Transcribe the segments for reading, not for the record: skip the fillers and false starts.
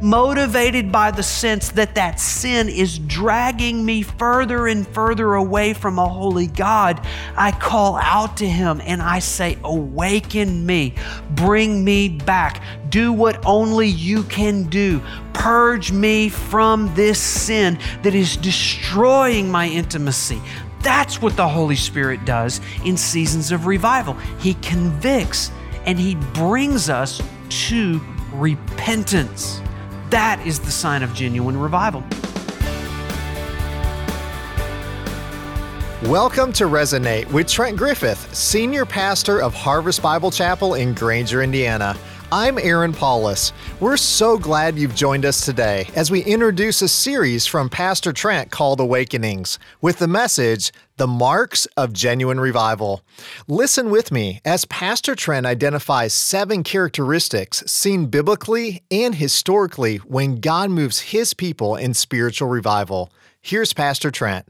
motivated by the sense that that sin is dragging me further and further away from a holy God, I call out to him and I say, awaken me, bring me back, do what only you can do, purge me from this sin that is destroying my intimacy. That's what the Holy Spirit does in seasons of revival. He convicts and he brings us to repentance. That is the sign of genuine revival. Welcome to Resonate with Trent Griffith, Senior Pastor of Harvest Bible Chapel in Granger, Indiana. I'm Aaron Paulus. We're so glad you've joined us today as we introduce a series from Pastor Trent called Awakenings with the message, The Marks of Genuine Revival. Listen with me as Pastor Trent identifies 7 characteristics seen biblically and historically when God moves his people in spiritual revival. Here's Pastor Trent.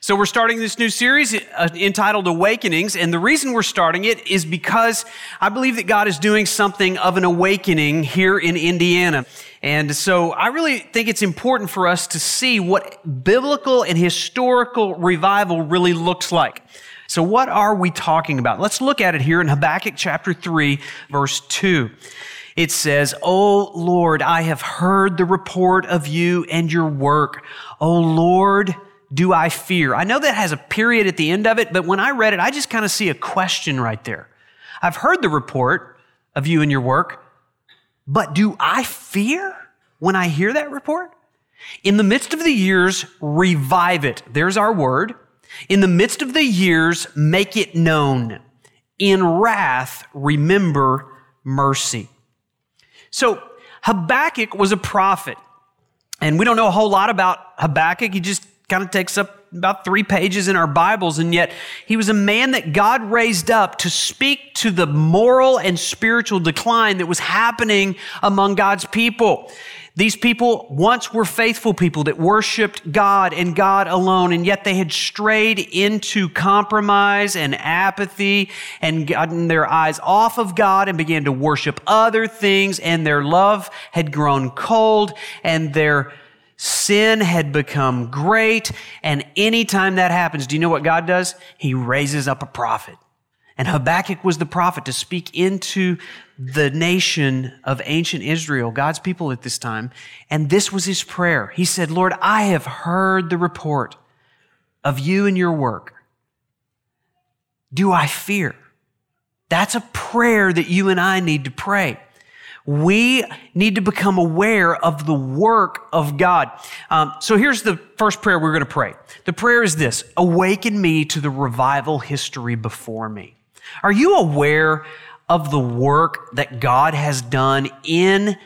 So we're starting this new series entitled Awakenings, and the reason we're starting it is because I believe that God is doing something of an awakening here in Indiana. And so I really think it's important for us to see what biblical and historical revival really looks like. So what are we talking about? Let's look at it here in Habakkuk chapter 3, verse 2. It says, O Lord, I have heard the report of you and your work. O Lord, do I fear? I know that has a period at the end of it, but when I read it, I just kind of see a question right there. I've heard the report of you and your work, but do I fear when I hear that report? In the midst of the years, revive it. There's our word. In the midst of the years, make it known. In wrath, remember mercy. So Habakkuk was a prophet, and we don't know a whole lot about Habakkuk. He just kind of takes up about 3 pages in our Bibles, and yet he was a man that God raised up to speak to the moral and spiritual decline that was happening among God's people. These people once were faithful people that worshiped God and God alone, and yet they had strayed into compromise and apathy and gotten their eyes off of God and began to worship other things, and their love had grown cold, and their sin had become great, and anytime that happens, do you know what God does? He raises up a prophet. And Habakkuk was the prophet to speak into the nation of ancient Israel, God's people at this time, and this was his prayer. He said, Lord, I have heard the report of you and your work. Do I fear? That's a prayer that you and I need to pray. We need to become aware of the work of God. So here's the first prayer we're going to pray. The prayer is this: awaken me to the revival history before me. Are you aware of the work that God has done in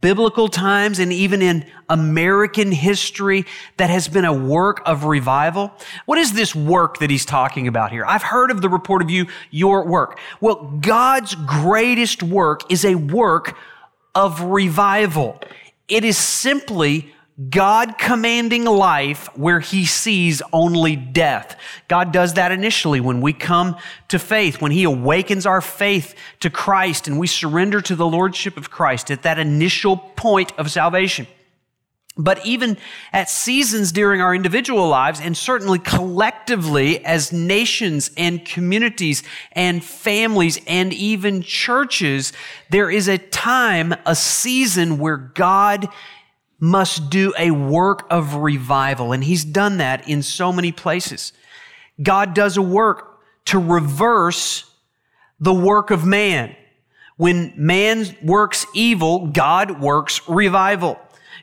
biblical times and even in American history that has been a work of revival? What is this work that he's talking about here? I've heard of the report of you, your work. Well, God's greatest work is a work of revival. It is simply God commanding life where he sees only death. God does that initially when we come to faith, when he awakens our faith to Christ and we surrender to the lordship of Christ at that initial point of salvation. But even at seasons during our individual lives, and certainly collectively as nations and communities and families and even churches, there is a time, a season where God must do a work of revival, and he's done that in so many places. God does a work to reverse the work of man. When man works evil, God works revival.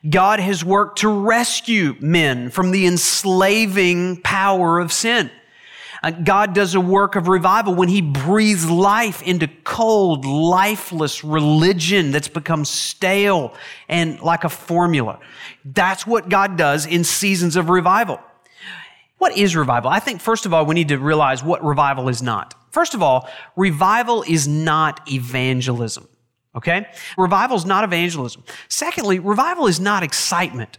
God has worked to rescue men from the enslaving power of sin. God does a work of revival when he breathes life into cold, lifeless religion that's become stale and like a formula. That's what God does in seasons of revival. What is revival? I think, first of all, we need to realize what revival is not. First of all, revival is not evangelism, okay? Revival is not evangelism. Secondly, revival is not excitement.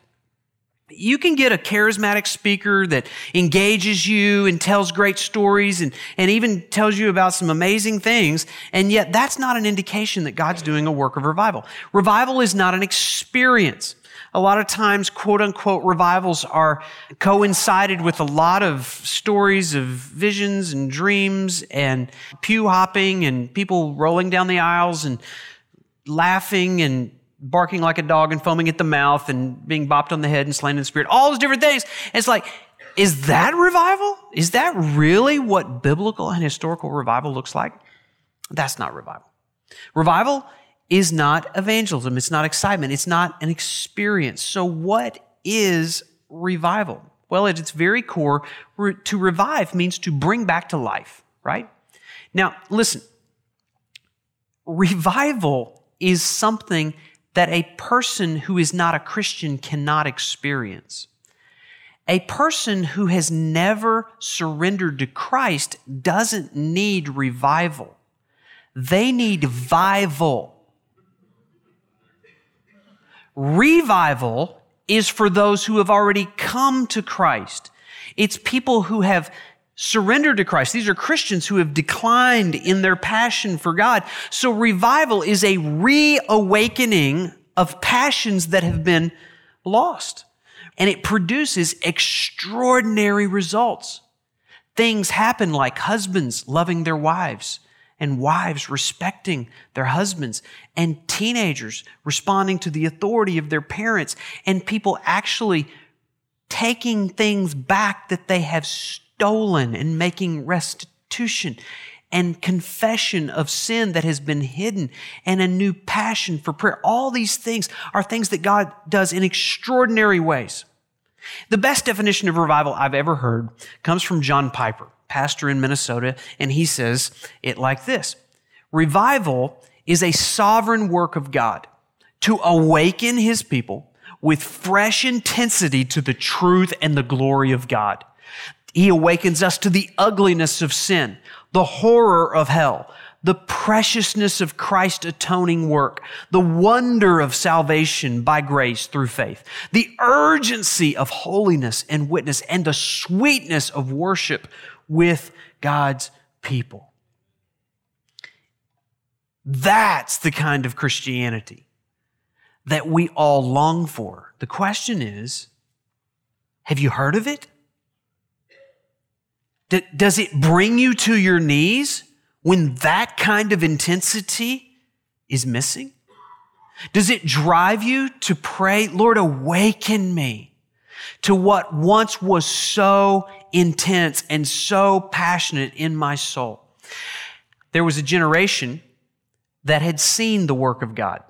You can get a charismatic speaker that engages you and tells great stories and even tells you about some amazing things, and yet that's not an indication that God's doing a work of revival. Revival is not an experience. A lot of times, quote unquote, revivals are coincided with a lot of stories of visions and dreams and pew hopping and people rolling down the aisles and laughing and barking like a dog and foaming at the mouth and being bopped on the head and slain in the spirit, all those different things. It's like, is that revival? Is that really what biblical and historical revival looks like? That's not revival. Revival is not evangelism. It's not excitement. It's not an experience. So what is revival? Well, at its very core, to revive means to bring back to life, right? Now, listen, revival is something that a person who is not a Christian cannot experience. A person who has never surrendered to Christ doesn't need revival. They need vival. Revival is for those who have already come to Christ. It's people who have surrendered to Christ. These are Christians who have declined in their passion for God. So revival is a reawakening of passions that have been lost. And it produces extraordinary results. Things happen like husbands loving their wives and wives respecting their husbands and teenagers responding to the authority of their parents and people actually taking things back that they have stolen and making restitution and confession of sin that has been hidden and a new passion for prayer. All these things are things that God does in extraordinary ways. The best definition of revival I've ever heard comes from John Piper, pastor in Minnesota, and he says it like this: revival is a sovereign work of God to awaken his people with fresh intensity to the truth and the glory of God. He awakens us to the ugliness of sin, the horror of hell, the preciousness of Christ's atoning work, the wonder of salvation by grace through faith, the urgency of holiness and witness, and the sweetness of worship with God's people. That's the kind of Christianity that we all long for. The question is, have you heard of it? Does it bring you to your knees when that kind of intensity is missing? Does it drive you to pray, Lord, awaken me to what once was so intense and so passionate in my soul? There was a generation that had seen the work of God.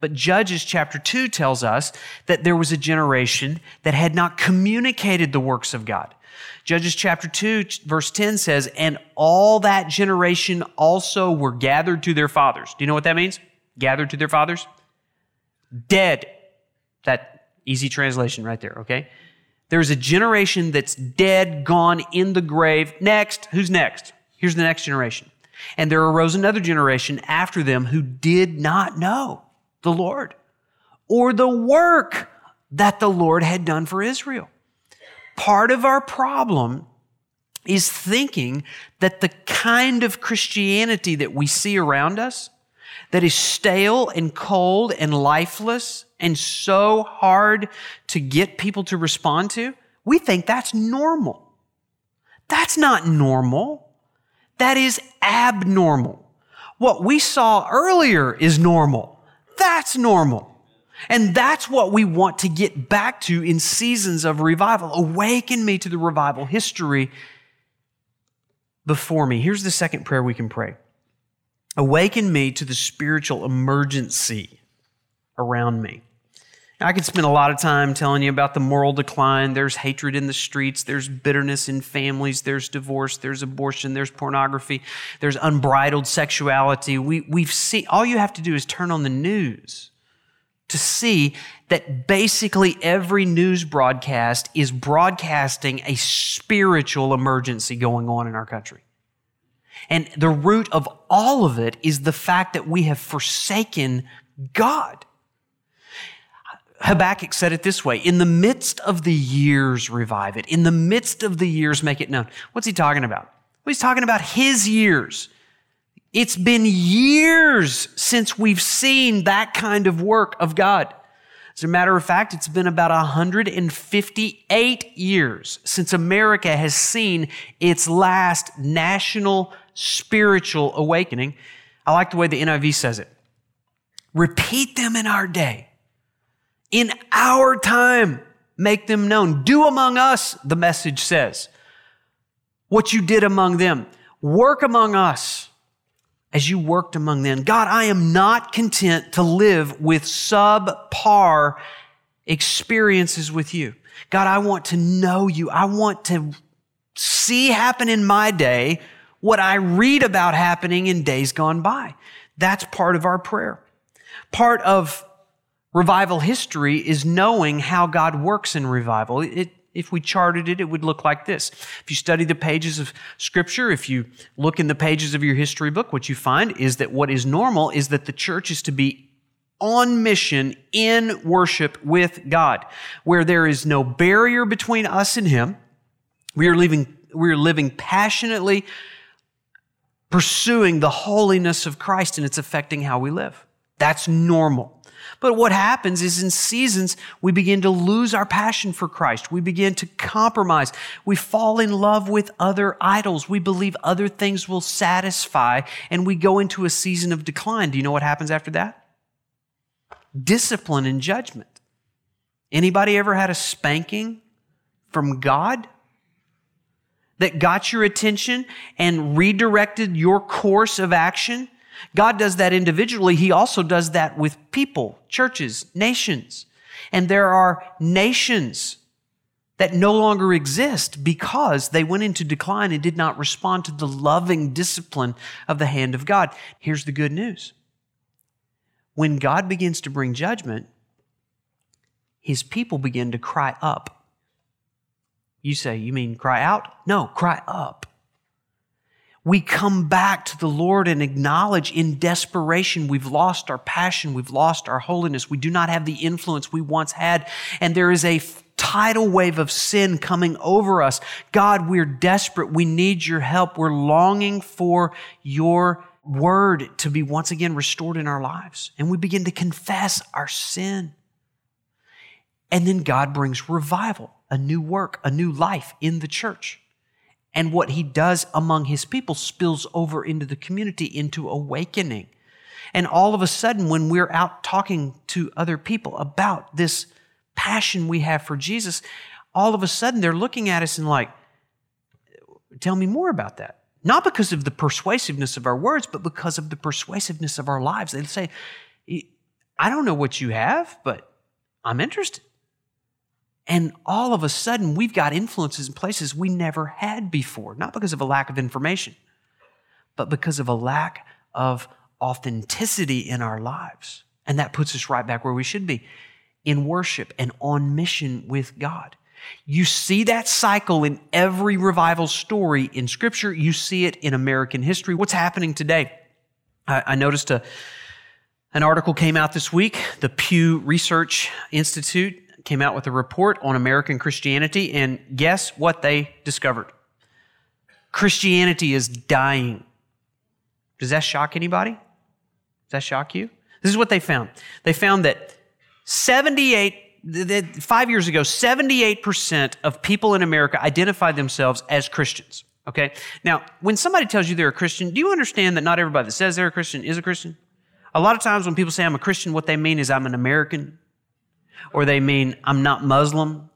But Judges chapter 2 tells us that there was a generation that had not communicated the works of God. Judges chapter 2, verse 10 says, "And all that generation also were gathered to their fathers." Do you know what that means? Gathered to their fathers? Dead. That easy translation right there, okay? There's a generation that's dead, gone in the grave. Next. Who's next? Here's the next generation. And there arose another generation after them who did not know the Lord or the work that the Lord had done for Israel. Part of our problem is thinking that the kind of Christianity that we see around us, that is stale and cold and lifeless and so hard to get people to respond to, we think that's normal. That's not normal. That is abnormal. What we saw earlier is normal. That's normal. And that's what we want to get back to in seasons of revival. Awaken me to the revival history before me. Here's the second prayer we can pray. Awaken me to the spiritual emergency around me. I could spend a lot of time telling you about the moral decline. There's hatred in the streets. There's bitterness in families. There's divorce. There's abortion. There's pornography. There's unbridled sexuality. We've seen, all you have to do is turn on the news to see that basically every news broadcast is broadcasting a spiritual emergency going on in our country. And the root of all of it is the fact that we have forsaken God. Habakkuk said it this way, in the midst of the years, revive it. In the midst of the years, make it known. What's he talking about? Well, he's talking about his years. It's been years since we've seen that kind of work of God. As a matter of fact, it's been about 158 years since America has seen its last national spiritual awakening. I like the way the NIV says it. Repeat them in our day. In our time, make them known. Do among us, the message says, what you did among them. Work among us as you worked among them. God, I am not content to live with subpar experiences with you. God, I want to know you. I want to see happen in my day what I read about happening in days gone by. That's part of our prayer. Part of revival history is knowing how God works in revival. If we charted it, it would look like this. If you study the pages of Scripture, if you look in the pages of your history book, what you find is that what is normal is that the church is to be on mission in worship with God, where there is no barrier between us and Him. We are living passionately, pursuing the holiness of Christ, and it's affecting how we live. That's normal. But what happens is in seasons, we begin to lose our passion for Christ. We begin to compromise. We fall in love with other idols. We believe other things will satisfy, and we go into a season of decline. Do you know what happens after that? Discipline and judgment. Anybody ever had a spanking from God that got your attention and redirected your course of action? God does that individually. He also does that with people, churches, nations. And there are nations that no longer exist because they went into decline and did not respond to the loving discipline of the hand of God. Here's the good news. When God begins to bring judgment, His people begin to cry up. You say, you mean cry out? No, cry up. We come back to the Lord and acknowledge in desperation we've lost our passion, we've lost our holiness, we do not have the influence we once had, and there is a tidal wave of sin coming over us. God, we're desperate, we need your help, we're longing for your word to be once again restored in our lives. And we begin to confess our sin. And then God brings revival, a new work, a new life in the church. And what He does among His people spills over into the community, into awakening. And all of a sudden, when we're out talking to other people about this passion we have for Jesus, all of a sudden they're looking at us and like, tell me more about that. Not because of the persuasiveness of our words, but because of the persuasiveness of our lives. They'll say, I don't know what you have, but I'm interested. And all of a sudden, we've got influences in places we never had before, not because of a lack of information, but because of a lack of authenticity in our lives. And that puts us right back where we should be, in worship and on mission with God. You see that cycle in every revival story in Scripture. You see it in American history. What's happening today? I noticed an article came out this week. The Pew Research Institute came out with a report on American Christianity, and guess what they discovered? Christianity is dying. Does that shock anybody? Does that shock you? This is what they found. They found that 5 years ago, 78% of people in America identified themselves as Christians, okay? Now, when somebody tells you they're a Christian, do you understand that not everybody that says they're a Christian is a Christian? A lot of times when people say I'm a Christian, what they mean is I'm an American. Or they mean, I'm not Muslim,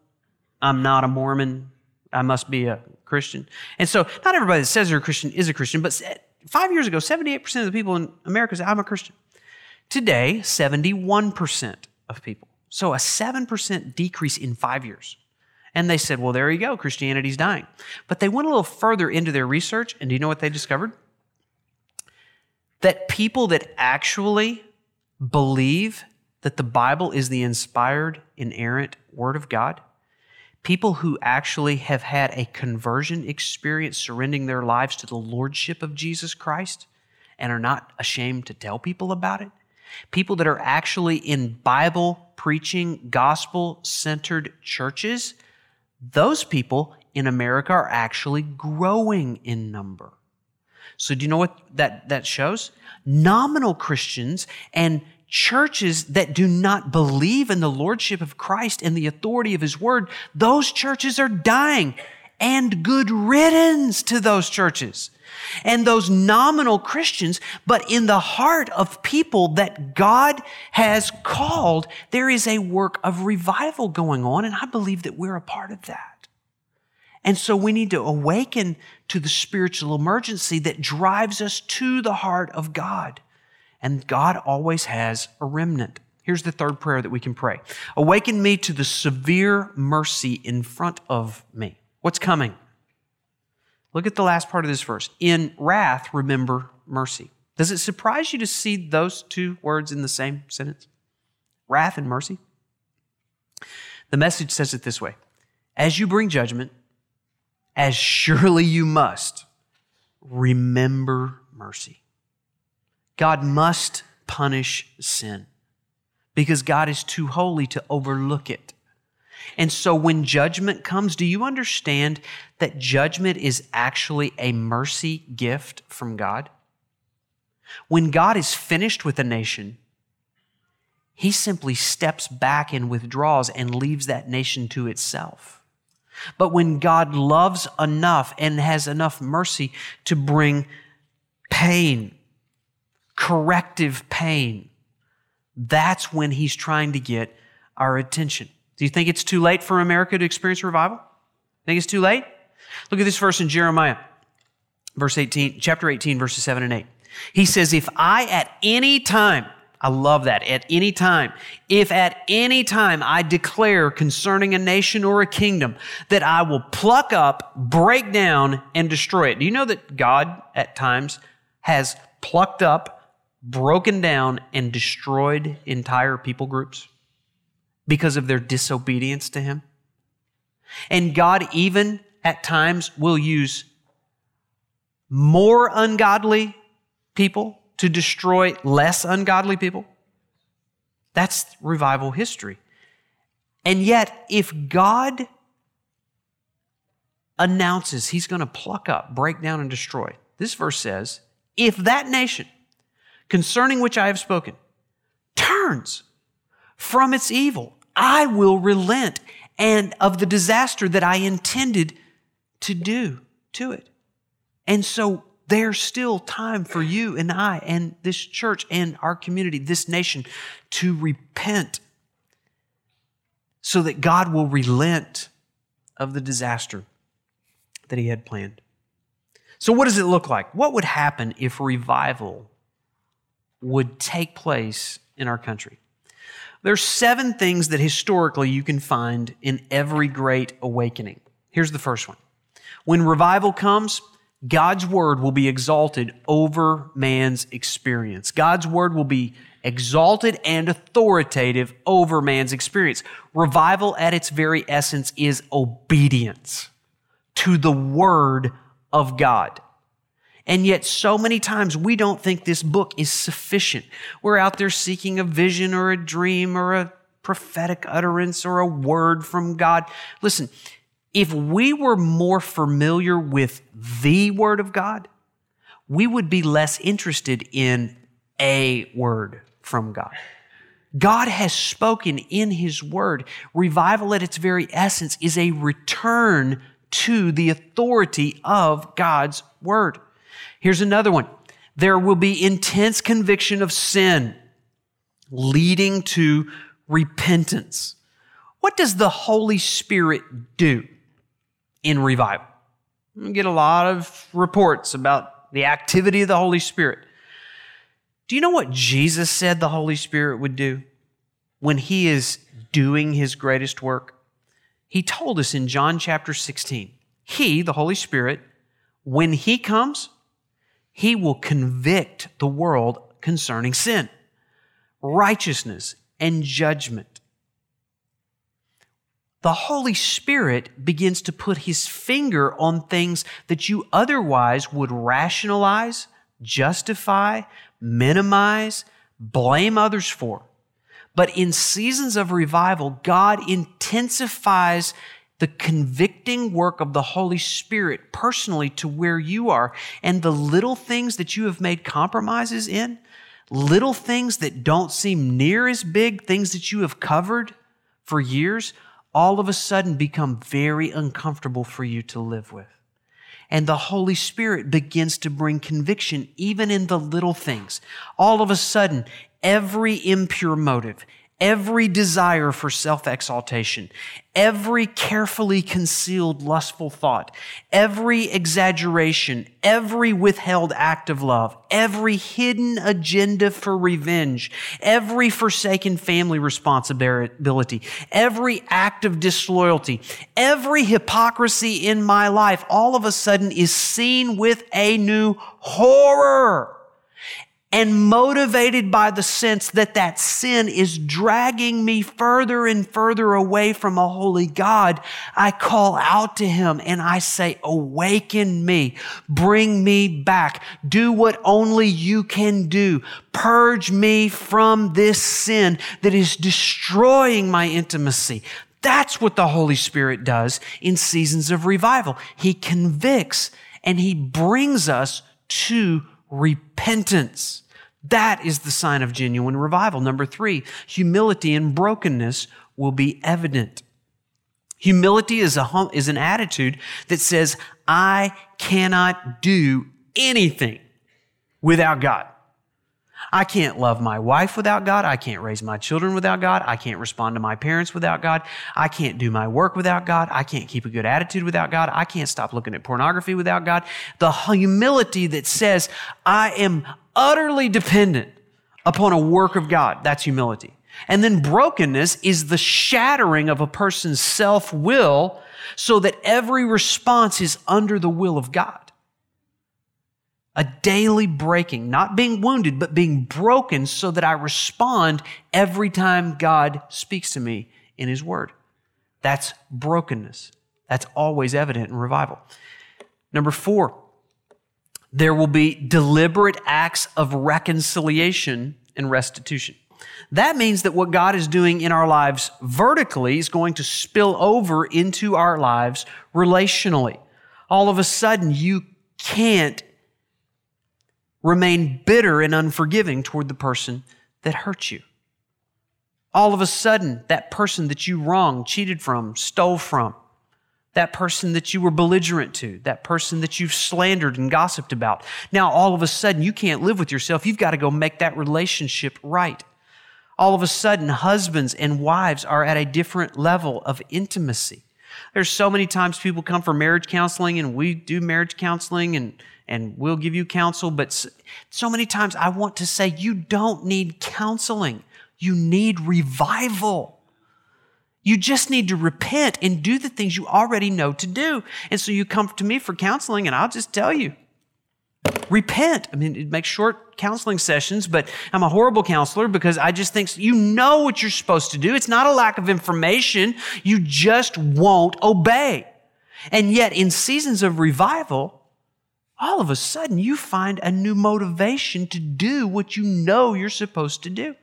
I'm not a Mormon, I must be a Christian. And so not everybody that says they're a Christian is a Christian, but 5 years ago, 78% of the people in America said, I'm a Christian. Today, 71% of people. So a 7% decrease in 5 years. And they said, well, there you go, Christianity's dying. But they went a little further into their research, and do you know what they discovered? That people that actually believe that the Bible is the inspired, inerrant Word of God. People who actually have had a conversion experience surrendering their lives to the Lordship of Jesus Christ and are not ashamed to tell people about it. people that are actually in Bible preaching, gospel-centered churches, those people in America are actually growing in number. So do you know what that shows? Nominal Christians and churches that do not believe in the lordship of Christ and the authority of his word, those churches are dying, and good riddance to those churches. And those nominal Christians, but in the heart of people that God has called, there is a work of revival going on, and I believe that we're a part of that. And so we need to awaken to the spiritual emergency that drives us to the heart of God. And God always has a remnant. Here's the third prayer that we can pray. Awaken me to the severe mercy in front of me. What's coming? Look at the last part of this verse. In wrath, remember mercy. Does it surprise you to see those two words in the same sentence? Wrath and mercy? The Message says it this way. As you bring judgment, as surely you must, remember mercy. God must punish sin because God is too holy to overlook it. And so when judgment comes, do you understand that judgment is actually a mercy gift from God? When God is finished with a nation, he simply steps back and withdraws and leaves that nation to itself. But when God loves enough and has enough mercy to bring pain, corrective pain, that's when he's trying to get our attention. Do you think it's too late for America to experience revival? Think it's too late? Look at this verse in Jeremiah, verse 18, chapter 18, verses 7 and 8. He says, if I at any time, I love that, at any time, if at any time I declare concerning a nation or a kingdom that I will pluck up, break down, and destroy it. Do you know that God at times has plucked up, broken down, and destroyed entire people groups because of their disobedience to him? And God even at times will use more ungodly people to destroy less ungodly people. That's revival history. And yet, if God announces he's going to pluck up, break down, and destroy, this verse says, if that nation concerning which I have spoken turns from its evil, I will relent and of the disaster that I intended to do to it. And so there's still time for you and I and this church and our community, this nation, to repent so that God will relent of the disaster that he had planned. So what does it look like? What would happen if revival would take place in our country? There's 7 things that historically you can find in every great awakening. Here's the first one. When revival comes, God's word will be exalted over man's experience. God's word will be exalted and authoritative over man's experience. Revival at its very essence is obedience to the word of God. And yet so many times we don't think this book is sufficient. We're out there seeking a vision or a dream or a prophetic utterance or a word from God. Listen, if we were more familiar with the word of God, we would be less interested in a word from God. God has spoken in his word. Revival at its very essence is a return to the authority of God's word. Here's another one. There will be intense conviction of sin leading to repentance. What does the Holy Spirit do in revival? We get a lot of reports about the activity of the Holy Spirit. Do you know what Jesus said the Holy Spirit would do when he is doing his greatest work? He told us in John chapter 16, he, the Holy Spirit, when he comes, he will convict the world concerning sin, righteousness, and judgment. The Holy Spirit begins to put his finger on things that you otherwise would rationalize, justify, minimize, blame others for. But in seasons of revival, God intensifies the convicting work of the Holy Spirit personally to where you are, and the little things that you have made compromises in, little things that don't seem near as big, things that you have covered for years, all of a sudden become very uncomfortable for you to live with. And the Holy Spirit begins to bring conviction even in the little things. All of a sudden, every impure motive, every desire for self-exaltation, every carefully concealed lustful thought, every exaggeration, every withheld act of love, every hidden agenda for revenge, every forsaken family responsibility, every act of disloyalty, every hypocrisy in my life, all of a sudden is seen with a new horror, and motivated by the sense that that sin is dragging me further and further away from a holy God, I call out to him and I say, awaken me, bring me back, do what only you can do, purge me from this sin that is destroying my intimacy. That's what the Holy Spirit does in seasons of revival. He convicts and he brings us to repentance. That is the sign of genuine revival. Number three, humility and brokenness will be evident. Humility is an attitude that says, I cannot do anything without God. I can't love my wife without God. I can't raise my children without God. I can't respond to my parents without God. I can't do my work without God. I can't keep a good attitude without God. I can't stop looking at pornography without God. The humility that says, I am utterly dependent upon a work of God. That's humility. And then brokenness is the shattering of a person's self-will so that every response is under the will of God. A daily breaking, not being wounded, but being broken so that I respond every time God speaks to me in his word. That's brokenness. That's always evident in revival. Number four, there will be deliberate acts of reconciliation and restitution. That means that what God is doing in our lives vertically is going to spill over into our lives relationally. All of a sudden, you can't remain bitter and unforgiving toward the person that hurt you. All of a sudden, that person that you wronged, cheated from, stole from, that person that you were belligerent to, that person that you've slandered and gossiped about, now all of a sudden you can't live with yourself. You've got to go make that relationship right. All of a sudden, husbands and wives are at a different level of intimacy. There's so many times people come for marriage counseling, and we do marriage counseling, and we'll give you counsel, but so many times I want to say, you don't need counseling. You need revival. You just need to repent and do the things you already know to do. And so you come to me for counseling, and I'll just tell you, repent. I mean, it makes short counseling sessions, but I'm a horrible counselor because I just think you know what you're supposed to do. It's not a lack of information. You just won't obey. And yet in seasons of revival, all of a sudden, you find a new motivation to do what you know you're supposed to do.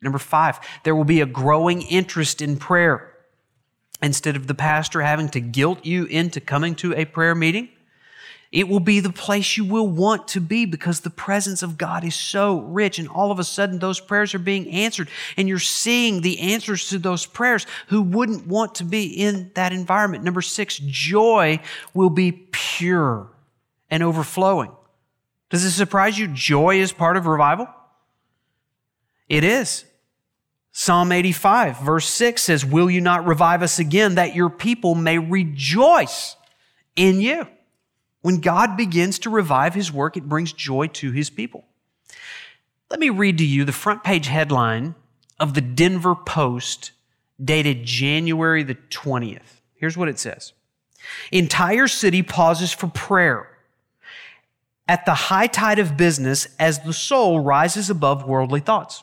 Number five, there will be a growing interest in prayer. Instead of the pastor having to guilt you into coming to a prayer meeting, it will be the place you will want to be because the presence of God is so rich, and all of a sudden those prayers are being answered, and you're seeing the answers to those prayers. Who wouldn't want to be in that environment? Number six, joy will be pure and overflowing. Does it surprise you? Joy is part of revival. It is. Psalm 85, verse 6 says, will you not revive us again that your people may rejoice in you? When God begins to revive his work, it brings joy to his people. Let me read to you the front page headline of the Denver Post dated January the 20th. Here's what it says. Entire city pauses for prayer at the high tide of business as the soul rises above worldly thoughts.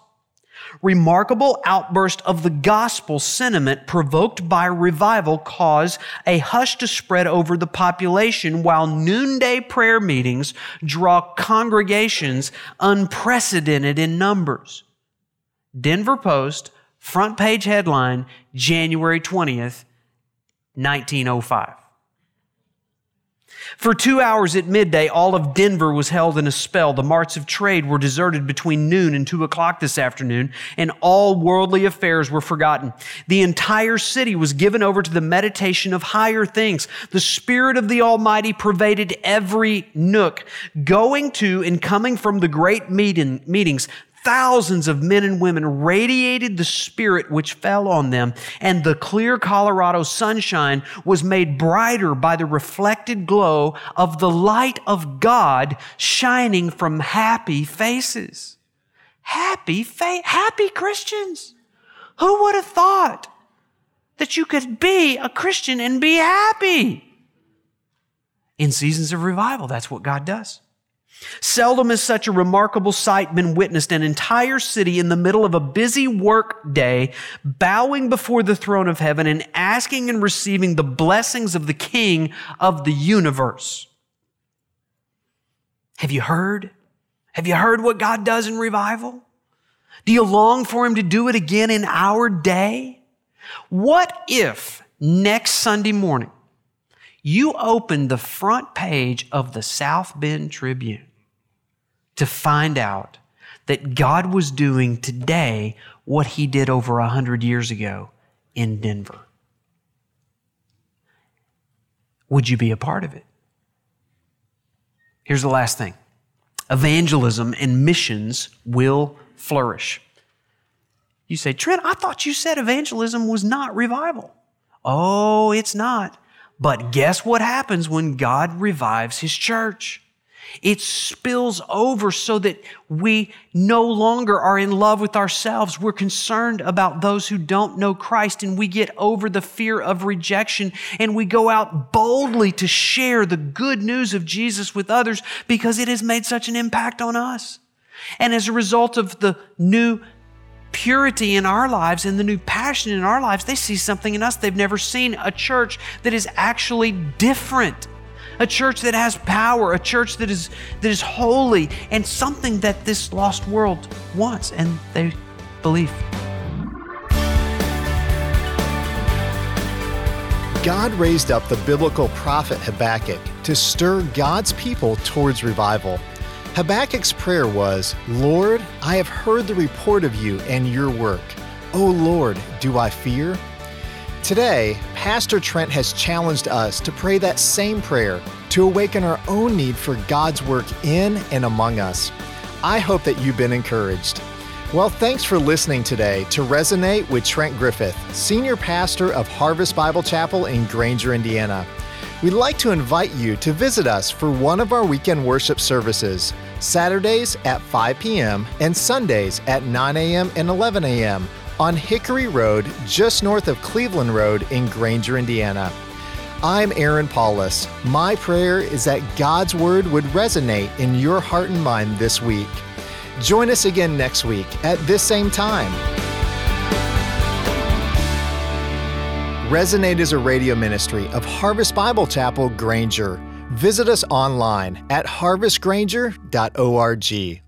Remarkable outburst of the gospel sentiment provoked by revival caused a hush to spread over the population, while noonday prayer meetings draw congregations unprecedented in numbers. Denver Post, front page headline, January 20th, 1905. For 2 hours at midday, all of Denver was held in a spell. The marts of trade were deserted between noon and 2 o'clock this afternoon, and all worldly affairs were forgotten. The entire city was given over to the meditation of higher things. The Spirit of the Almighty pervaded every nook. Going to and coming from the great meetings, thousands of men and women radiated the Spirit which fell on them, and the clear Colorado sunshine was made brighter by the reflected glow of the light of God shining from happy faces. Happy Christians. Who would have thought that you could be a Christian and be happy? In seasons of revival, that's what God does. Seldom has such a remarkable sight been witnessed, an entire city in the middle of a busy work day, bowing before the throne of heaven and asking and receiving the blessings of the King of the universe. Have you heard? Have you heard what God does in revival? Do you long for Him to do it again in our day? What if next Sunday morning, you opened the front page of the South Bend Tribune to find out that God was doing today what He did over 100 years ago in Denver? Would you be a part of it? Here's the last thing. Evangelism and missions will flourish. You say, Trent, I thought you said evangelism was not revival. Oh, it's not. But guess what happens when God revives His church? It spills over so that we no longer are in love with ourselves. We're concerned about those who don't know Christ, and we get over the fear of rejection, and we go out boldly to share the good news of Jesus with others because it has made such an impact on us. And as a result of the new purity in our lives and the new passion in our lives, they see something in us they've never seen, a church that is actually different, a church that has power, a church that is holy, and something that this lost world wants, and they believe. God raised up the biblical prophet Habakkuk to stir God's people towards revival. Habakkuk's prayer was, Lord, I have heard the report of you and your work. O Lord, do I fear? Today, Pastor Trent has challenged us to pray that same prayer to awaken our own need for God's work in and among us. I hope that you've been encouraged. Well, thanks for listening today to Resonate with Trent Griffith, Senior Pastor of Harvest Bible Chapel in Granger, Indiana. We'd like to invite you to visit us for one of our weekend worship services, Saturdays at 5 p.m. and Sundays at 9 a.m. and 11 a.m. on Hickory Road, just north of Cleveland Road in Granger, Indiana. I'm Aaron Paulus. My prayer is that God's Word would resonate in your heart and mind this week. Join us again next week at this same time. Resonate is a radio ministry of Harvest Bible Chapel, Granger. Visit us online at harvestgranger.org.